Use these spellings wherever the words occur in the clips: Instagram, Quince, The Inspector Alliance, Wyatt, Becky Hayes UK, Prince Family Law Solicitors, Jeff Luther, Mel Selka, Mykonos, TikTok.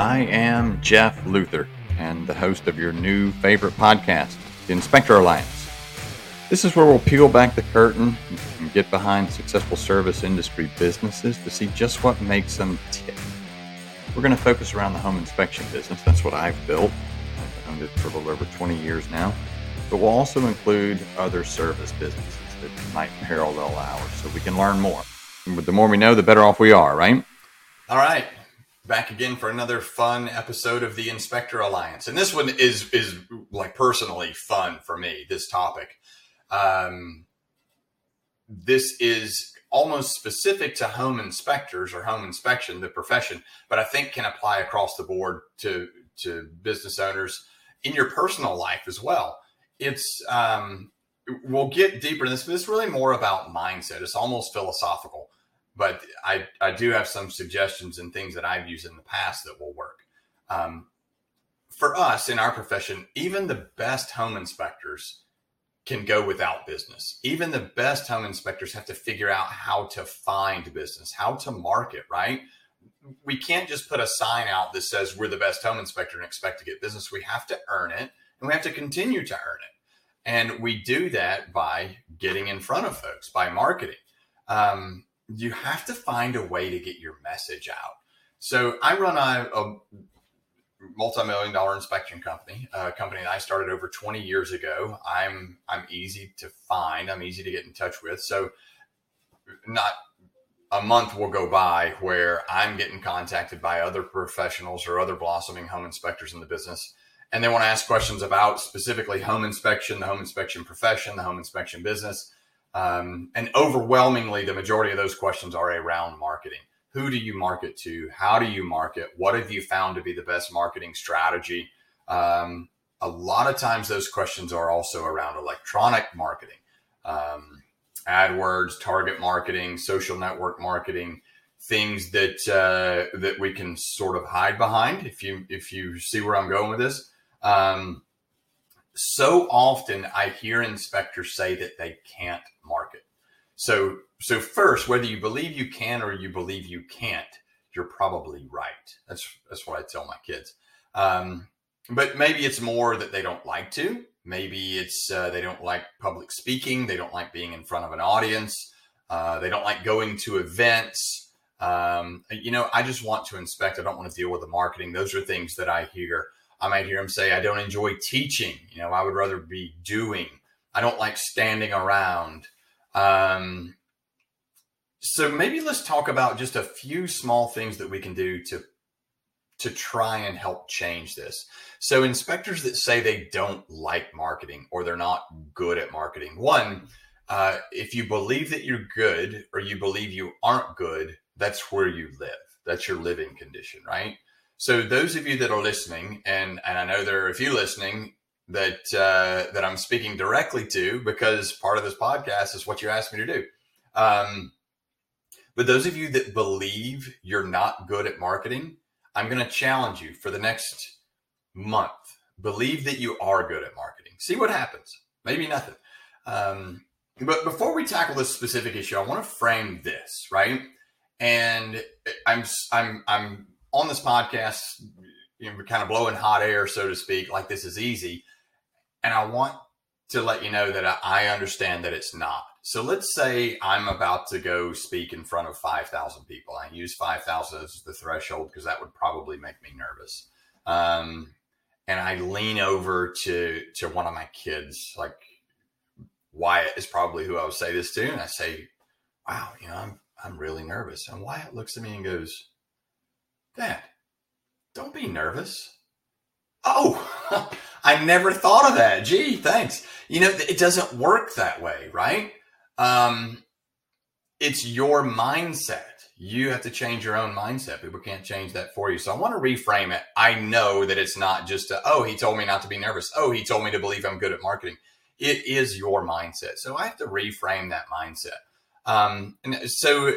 I am Jeff Luther, and the host of your new favorite podcast, The Inspector Alliance. This is where we'll peel back the curtain and get behind successful service industry businesses to see just what makes them tick. We're going to focus around the home inspection business. That's what I've built. I've owned it for a little over 20 years now. But we'll also include other service businesses that might parallel ours so we can learn more. But the more we know, the better off we are, right? All right. Back again for another fun episode of the Inspector Alliance. And this one is like personally fun for me, this topic. This is almost specific to home inspectors or home inspection, the profession, but I think can apply across the board to business owners in your personal life as well. It's, we'll get deeper in this, but it's really more about mindset. It's almost philosophical, but I do have some suggestions and things that I've used in the past that will work. For us in our profession, even the best home inspectors can go without business. Even the best home inspectors have to figure out how to find business, how to market, right? We can't just put a sign out that says we're the best home inspector and expect to get business. We have to earn it, and we have to continue to earn it. And we do that by getting in front of folks, by marketing. You have to find a way to get your message out. So I run a multi-million-dollar inspection company, a company that I started over 20 years ago. I'm easy to find. I'm easy to get in touch with. So not a month will go by where I'm getting contacted by other professionals or other blossoming home inspectors in the business. And they want to ask questions about specifically home inspection, the home inspection profession, the home inspection business. And overwhelmingly, the majority of those questions are around marketing. Who do you market to? How do you market? What have you found to be the best marketing strategy? A lot of times those questions are also around electronic marketing, AdWords, target marketing, social network marketing, things that we can sort of hide behind. If you see where I'm going with this. So often I hear inspectors say that they can't market. So first, whether you believe you can or you believe you can't, you're probably right. That's what I tell my kids. But maybe it's more that they don't like to. Maybe it's they don't like public speaking. They don't like being in front of an audience. They don't like going to events. I just want to inspect. I don't want to deal with the marketing. Those are things that I hear. I might hear them say, I don't enjoy teaching. I would rather be doing. I don't like standing around. So maybe let's talk about just a few small things that we can do to try and help change this. So inspectors that say they don't like marketing or they're not good at marketing. One, if you believe that you're good or you believe you aren't good, that's where you live. That's your living condition, right? So those of you that are listening, and I know there are a few listening that I'm speaking directly to because part of this podcast is what you asked me to do. But those of you that believe you're not good at marketing, I'm going to challenge you for the next month. Believe that you are good at marketing. See what happens. Maybe nothing. But before we tackle this specific issue, I want to frame this, right? And I'm on this podcast, we're kind of blowing hot air, so to speak, like this is easy. And I want to let you know that I understand that it's not. So let's say I'm about to go speak in front of 5,000 people. I use 5,000 as the threshold because that would probably make me nervous. And I lean over to one of my kids, like Wyatt is probably who I would say this to. And I say, wow, I'm really nervous. And Wyatt looks at me and goes, Dad, don't be nervous. Oh, I never thought of that. Gee, thanks. It doesn't work that way, right? It's your mindset. You have to change your own mindset. People can't change that for you. So I want to reframe it. I know that it's not just he told me not to be nervous. Oh, he told me to believe I'm good at marketing. It is your mindset. So I have to reframe that mindset. So,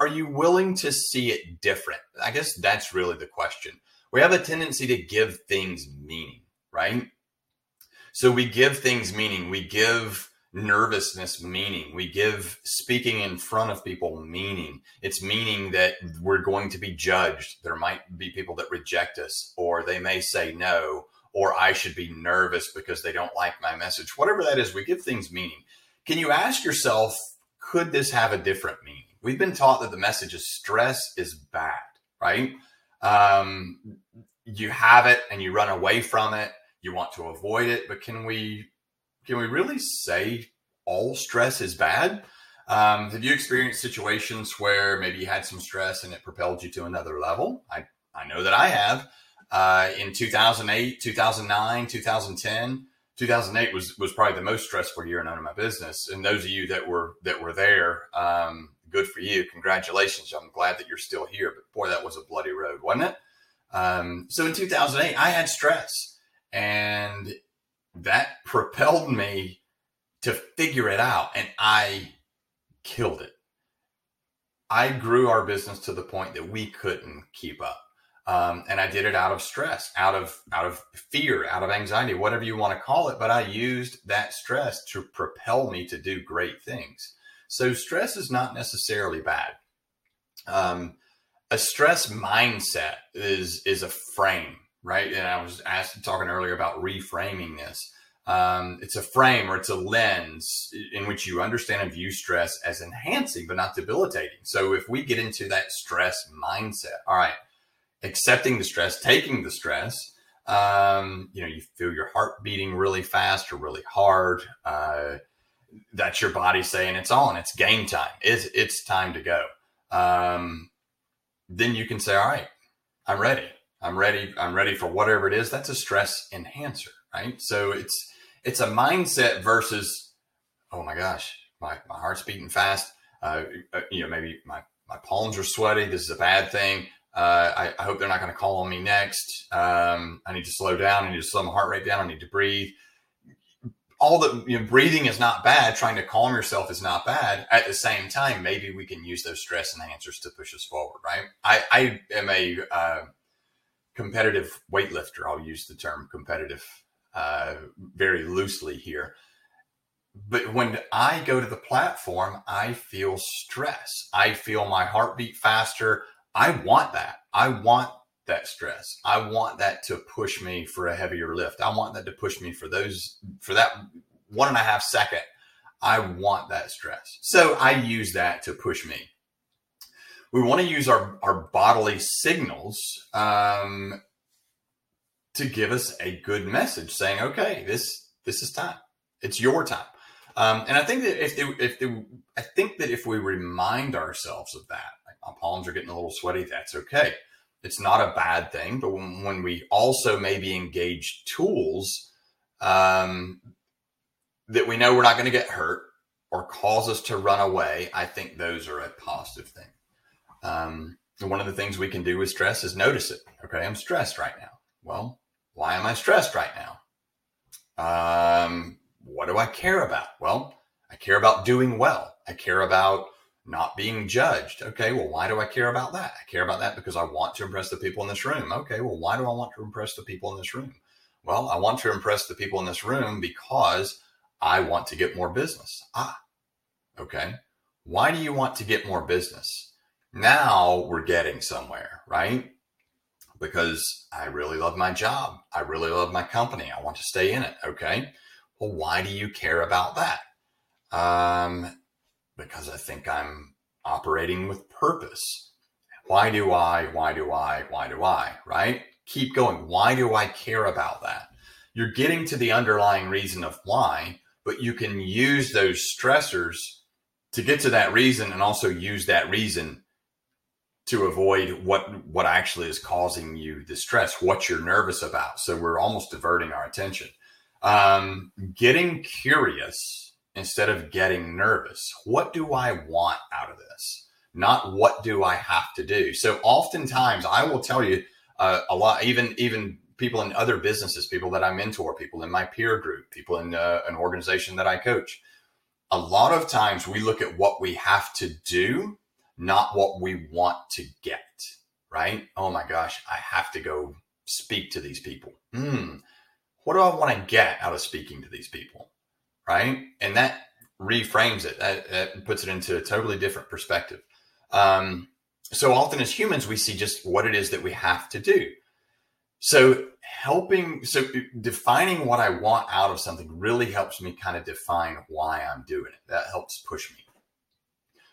are you willing to see it different? I guess that's really the question. We have a tendency to give things meaning, right? So we give things meaning. We give nervousness meaning. We give speaking in front of people meaning. It's meaning that we're going to be judged. There might be people that reject us, or they may say no, or I should be nervous because they don't like my message. Whatever that is, we give things meaning. Can you ask yourself, could this have a different meaning? We've been taught that the message is stress is bad, right? You have it and you run away from it. You want to avoid it, but can we really say all stress is bad? Have you experienced situations where maybe you had some stress and it propelled you to another level? I know that I have. In 2008, 2009, 2010, 2008 was probably the most stressful year in owning my business. And those of you that were there, good for you. Congratulations. I'm glad that you're still here, but boy, that was a bloody road, wasn't it? So in 2008, I had stress, and that propelled me to figure it out, and I killed it. I grew our business to the point that we couldn't keep up. And I did it out of stress, out of fear, out of anxiety, whatever you want to call it. But I used that stress to propel me to do great things. So stress is not necessarily bad. A stress mindset is a frame, right? And I was talking earlier about reframing this. It's a frame, or it's a lens in which you understand and view stress as enhancing, but not debilitating. So if we get into that stress mindset, all right, accepting the stress, taking the stress, you feel your heart beating really fast or really hard. That's your body saying it's on, it's game time. It's time to go. Then you can say, all right, I'm ready for whatever it is. That's a stress enhancer, right? So it's a mindset versus, oh my gosh, my heart's beating fast. Maybe my palms are sweaty. This is a bad thing. I hope they're not going to call on me next. I need to slow down. I need to slow my heart rate down. I need to breathe. All the breathing is not bad. Trying to calm yourself is not bad. At the same time, maybe we can use those stress enhancers to push us forward, right? I am a competitive weightlifter. I'll use the term competitive very loosely here. But when I go to the platform, I feel stress. I feel my heartbeat faster. I want that. I want that stress. I want that to push me for a heavier lift. I want that to push me for that 1.5 second. I want that stress. So I use that to push me. We want to use our bodily signals to give us a good message saying, okay, this is time. It's your time. And I think that if we remind ourselves of that, like my palms are getting a little sweaty, that's okay. It's not a bad thing. But when we also maybe engage tools that we know we're not going to get hurt or cause us to run away, I think those are a positive thing. One of the things we can do with stress is notice it. Okay, I'm stressed right now. Well, why am I stressed right now? What do I care about? Well, I care about doing well. I care about not being judged. Okay, well, why do I care about that? I care about that because I want to impress the people in this room. Okay, well, why do I want to impress the people in this room? Well, I want to impress the people in this room because I want to get more business. Okay. Why do you want to get more business? Now we're getting somewhere, right? Because I really love my job. I really love my company. I want to stay in it. Okay. Well, why do you care about that? Because I think I'm operating with purpose. Why do I, right? Keep going. Why do I care about that? You're getting to the underlying reason of why, but you can use those stressors to get to that reason and also use that reason to avoid what actually is causing you the stress, what you're nervous about. So we're almost diverting our attention. Getting curious instead of getting nervous. What do I want out of this? Not what do I have to do? So oftentimes I will tell you a lot, even people in other businesses, people that I mentor, people in my peer group, people in an organization that I coach. A lot of times we look at what we have to do, not what we want to get, right? Oh my gosh, I have to go speak to these people. What do I want to get out of speaking to these people? right? And that reframes it. That puts it into a totally different perspective. So often as humans, we see just what it is that we have to do. So defining what I want out of something really helps me kind of define why I'm doing it. That helps push me.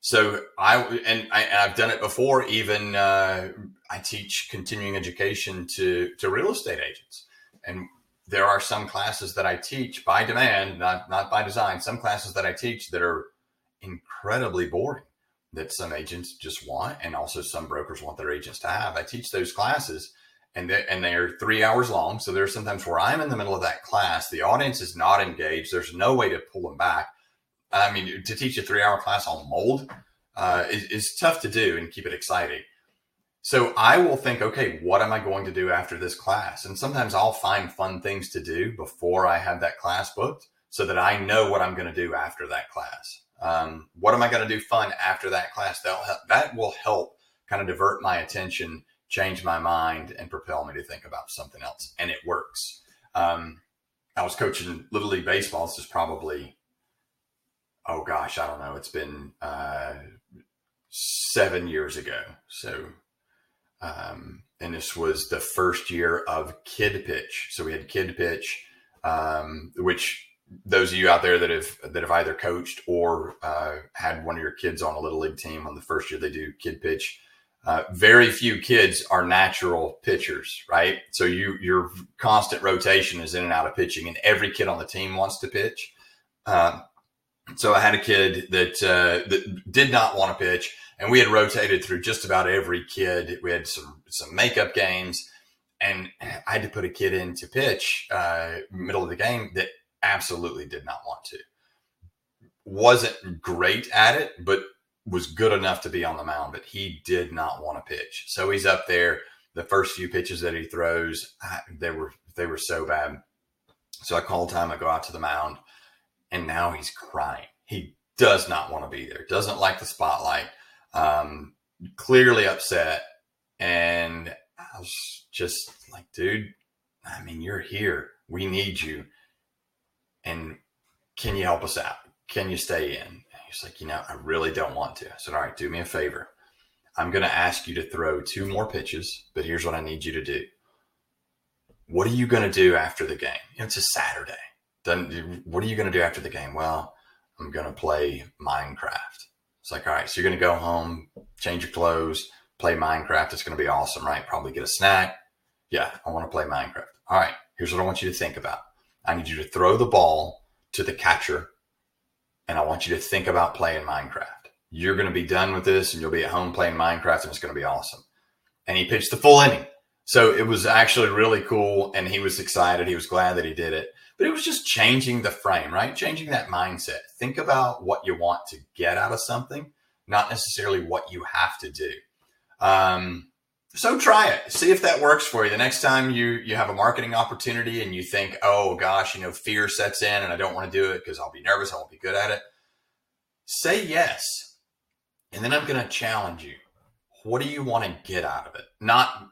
So I've done it before. Even I teach continuing education to real estate agents, and there are some classes that I teach by demand, not by design. Some classes that I teach that are incredibly boring, that some agents just want, and also some brokers want their agents to have. I teach those classes, and they are 3 hours long. So there are sometimes where I'm in the middle of that class, the audience is not engaged. There's no way to pull them back. I mean, to teach a 3-hour class on mold is tough to do and keep it exciting. So I will think, okay, what am I going to do after this class? And sometimes I'll find fun things to do before I have that class booked so that I know what I'm going to do after that class. What am I going to do fun after that class? That will help kind of divert my attention, change my mind, and propel me to think about something else. And it works. I was coaching Little League Baseball. This is probably, I don't know. It's been 7 years ago. So, and this was the first year of kid pitch. So we had kid pitch, which those of you out there that have either coached or had one of your kids on a Little League team on the first year they do kid pitch, very few kids are natural pitchers, right? So your constant rotation is in and out of pitching, and every kid on the team wants to pitch. So I had a kid that did not want to pitch, and we had rotated through just about every kid. We had some makeup games, and I had to put a kid in to pitch middle of the game that absolutely did not want to. Wasn't great at it, but was good enough to be on the mound, but he did not want to pitch. So he's up there. The first few pitches that he throws, they were so bad. So I call time, I go out to the mound. And now he's crying. He does not want to be there. Doesn't like the spotlight. Clearly upset. And I was just like, dude, I mean, you're here. We need you. And can you help us out? Can you stay in? And he's like, I really don't want to. I said, all right, do me a favor. I'm going to ask you to throw 2 more pitches, but here's what I need you to do. What are you going to do after the game? It's a Saturday. Then what are you going to do after the game? Well, I'm going to play Minecraft. It's like, all right, so you're going to go home, change your clothes, play Minecraft. It's going to be awesome, right? Probably get a snack. Yeah, I want to play Minecraft. All right, here's what I want you to think about. I need you to throw the ball to the catcher, and I want you to think about playing Minecraft. You're going to be done with this, and you'll be at home playing Minecraft, and it's going to be awesome. And he pitched the full inning. So it was actually really cool, and he was excited. He was glad that he did it. But it was just changing the frame, right? Changing that mindset. Think about what you want to get out of something, not necessarily what you have to do. So try it. See if that works for you. The next time you have a marketing opportunity and you think, fear sets in and I don't want to do it because I'll be nervous. I won't be good at it. Say yes. And then I'm going to challenge you. What do you want to get out of it? Not,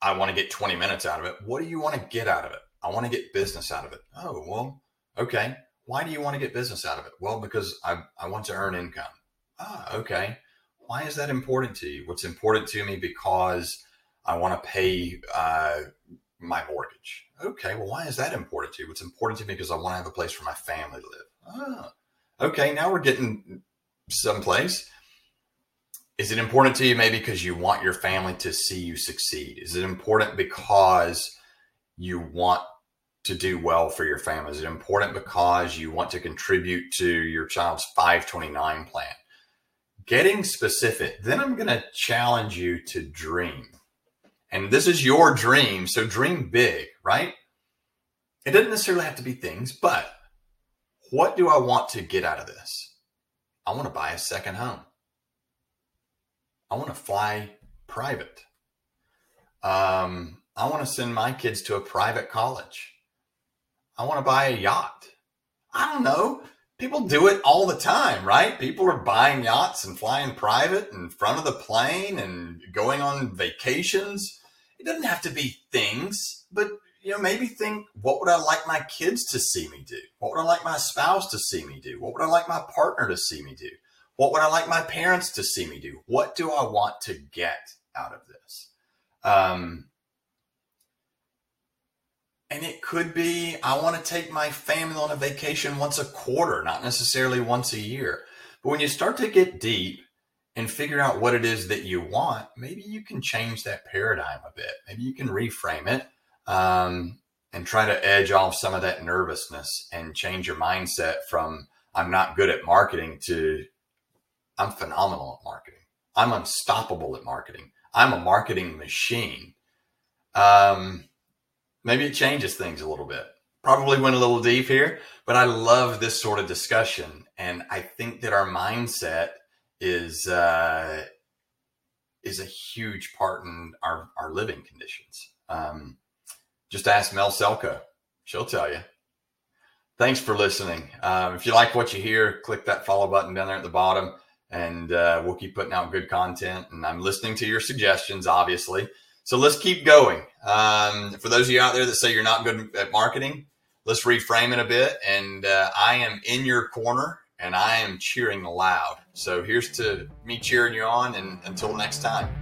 I want to get 20 minutes out of it. What do you want to get out of it? I want to get business out of it. Oh, well, okay. Why do you want to get business out of it? Well, because I want to earn income. Ah, okay. Why is that important to you? What's important to me? Because I want to pay my mortgage. Okay. Well, why is that important to you? What's important to me? Because I want to have a place for my family to live. Ah, okay. Now we're getting someplace. Is it important to you? Maybe because you want your family to see you succeed. Is it important because you want to do well for your family? Is it important because you want to contribute to your child's 529 plan? Getting specific. Then I'm going to challenge you to dream. And this is your dream. So dream big, right? It doesn't necessarily have to be things, but what do I want to get out of this? I want to buy a second home. I want to fly private. I want to send my kids to a private college. I want to buy a yacht. I don't know. People do it all the time, right? People are buying yachts and flying private in front of the plane and going on vacations. It doesn't have to be things, but you know, maybe think, what would I like my kids to see me do? What would I like my spouse to see me do? What would I like my partner to see me do? What would I like my parents to see me do? What do I want to get out of this? And it could be, I want to take my family on a vacation once a quarter, not necessarily once a year. But when you start to get deep and figure out what it is that you want, maybe you can change that paradigm a bit. Maybe you can reframe it and try to edge off some of that nervousness and change your mindset from I'm not good at marketing to I'm phenomenal at marketing. I'm unstoppable at marketing. I'm a marketing machine. Maybe it changes things a little bit. Probably went a little deep here, but I love this sort of discussion. And I think that our mindset is a huge part in our living conditions. Just ask Mel Selka. She'll tell you. Thanks for listening. If you like what you hear, click that follow button down there at the bottom, and we'll keep putting out good content. And I'm listening to your suggestions, obviously. So let's keep going. For those of you out there that say you're not good at marketing, let's reframe it a bit. And I am in your corner and I am cheering loud. So here's to me cheering you on. And until next time.